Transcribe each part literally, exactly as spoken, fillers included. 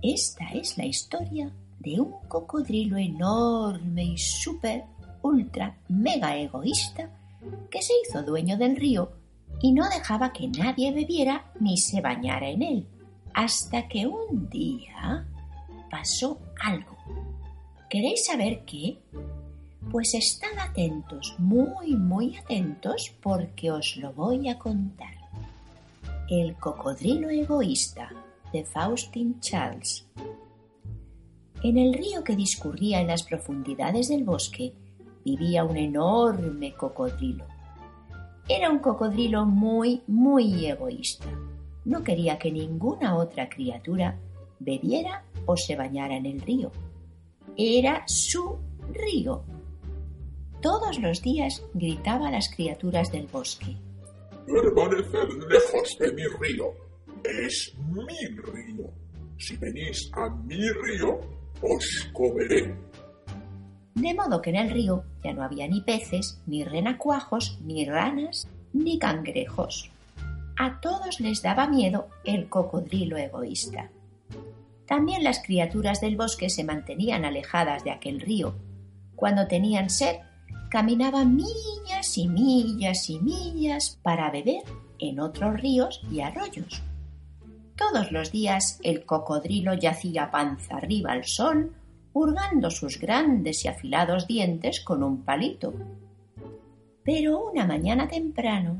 Esta es la historia de un cocodrilo enorme y súper, ultra, mega egoísta que se hizo dueño del río y no dejaba que nadie bebiera ni se bañara en él, hasta que un día pasó algo. ¿Queréis saber qué? Pues estad atentos, muy, muy atentos, porque os lo voy a contar. El cocodrilo egoísta, de Faustin Charles. En el río que discurría en las profundidades del bosque vivía un enorme cocodrilo. Era un cocodrilo muy, muy egoísta. No quería que ninguna otra criatura bebiera o se bañara en el río. Era su río. Todos los días gritaba a las criaturas del bosque: permaneced lejos de mi río, es mi río. Si venís a mi río, os comeré. De modo que en el río ya no había ni peces, ni renacuajos, ni ranas, ni cangrejos. A todos les daba miedo el cocodrilo egoísta. También las criaturas del bosque se mantenían alejadas de aquel río. Cuando tenían sed, caminaban millas y millas y millas para beber en otros ríos y arroyos. Todos los días el cocodrilo yacía panza arriba al sol, hurgando sus grandes y afilados dientes con un palito. Pero una mañana temprano,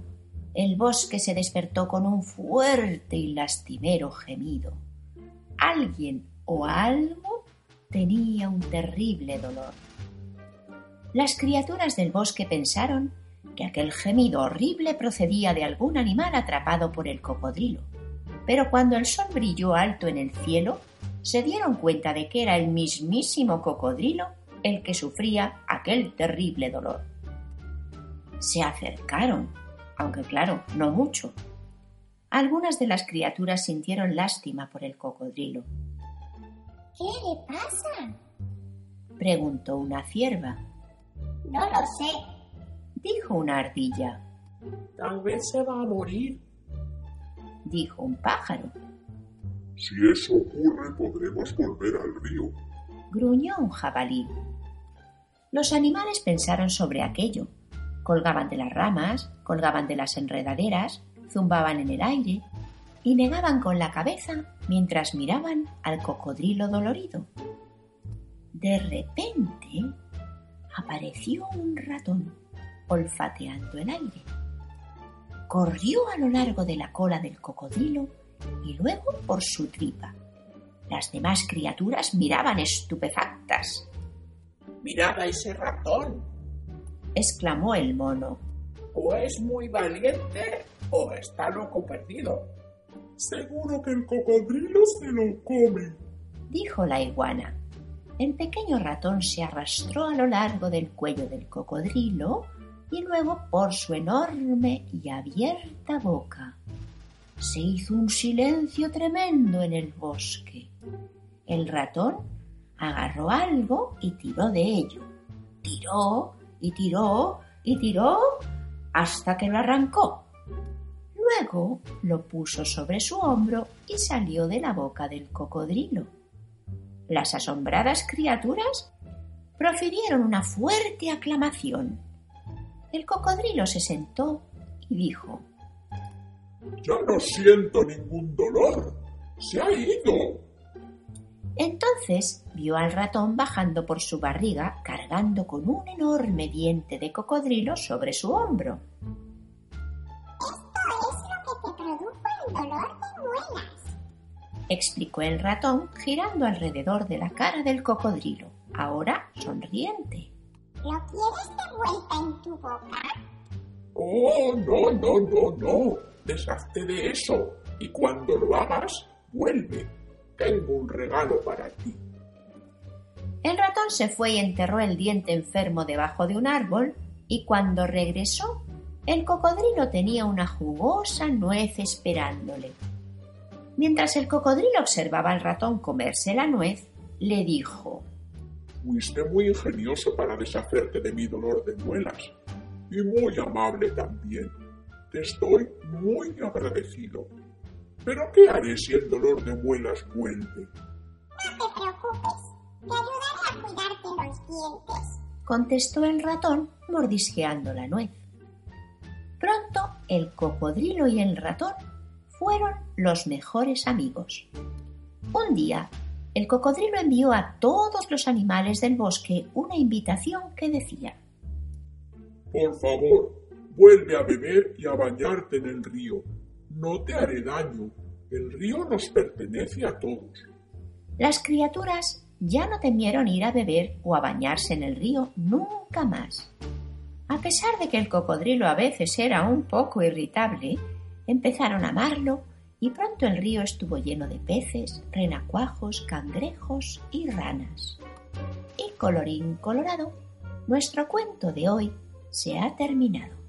el bosque se despertó con un fuerte y lastimero gemido. Alguien o algo tenía un terrible dolor. Las criaturas del bosque pensaron que aquel gemido horrible procedía de algún animal atrapado por el cocodrilo, pero cuando el sol brilló alto en el cielo, se dieron cuenta de que era el mismísimo cocodrilo el que sufría aquel terrible dolor. Se acercaron, aunque claro, no mucho. Algunas de las criaturas sintieron lástima por el cocodrilo. ¿Qué le pasa?, preguntó una cierva. No lo sé, dijo una ardilla. Tal vez se va a morir, dijo un pájaro. Si eso ocurre, podremos volver al río, gruñó un jabalí. Los animales pensaron sobre aquello. Colgaban de las ramas, colgaban de las enredaderas, zumbaban en el aire y negaban con la cabeza mientras miraban al cocodrilo dolorido. De repente apareció un ratón olfateando el aire. Corrió a lo largo de la cola del cocodrilo y luego por su tripa. Las demás criaturas miraban estupefactas. «¡Mirad a ese ratón!», exclamó el mono. «O es muy valiente o está loco perdido. Seguro que el cocodrilo se lo come», dijo la iguana. El pequeño ratón se arrastró a lo largo del cuello del cocodrilo y luego por su enorme y abierta boca. Se hizo un silencio tremendo en el bosque. El ratón agarró algo y tiró de ello. Tiró y tiró y tiró hasta que lo arrancó. Luego lo puso sobre su hombro y salió de la boca del cocodrilo. Las asombradas criaturas profirieron una fuerte aclamación. El cocodrilo se sentó y dijo: «Ya no siento ningún dolor, se ha ido». Entonces vio al ratón bajando por su barriga cargando con un enorme diente de cocodrilo sobre su hombro. «Esto es lo que te produjo el dolor de muelas», explicó el ratón girando alrededor de la cara del cocodrilo, ahora sonriente. «¿Lo quieres de vuelta en tu boca?». «Oh, no, no, no, no, deshazte de eso y cuando lo hagas, vuelve. Tengo un regalo para ti». El ratón se fue y enterró el diente enfermo debajo de un árbol y cuando regresó, el cocodrilo tenía una jugosa nuez esperándole. Mientras el cocodrilo observaba al ratón comerse la nuez, le dijo: «Fuiste muy ingenioso para deshacerte de mi dolor de muelas y muy amable también. Te estoy muy agradecido. Pero ¿qué haré si el dolor de muelas vuelve? te ayudaré a cuidarte los dientes, contestó el ratón mordisqueando la nuez. Pronto el cocodrilo y el ratón fueron los mejores amigos. Un día, el cocodrilo envió a todos los animales del bosque una invitación que decía: Por favor, vuelve a beber y a bañarte en el río. No te haré daño. El río nos pertenece a todos. Las criaturas ya no temieron ir a beber o a bañarse en el río nunca más. A pesar de que el cocodrilo a veces era un poco irritable, empezaron a amarlo y pronto el río estuvo lleno de peces, renacuajos, cangrejos y ranas. Y colorín colorado, nuestro cuento de hoy se ha terminado.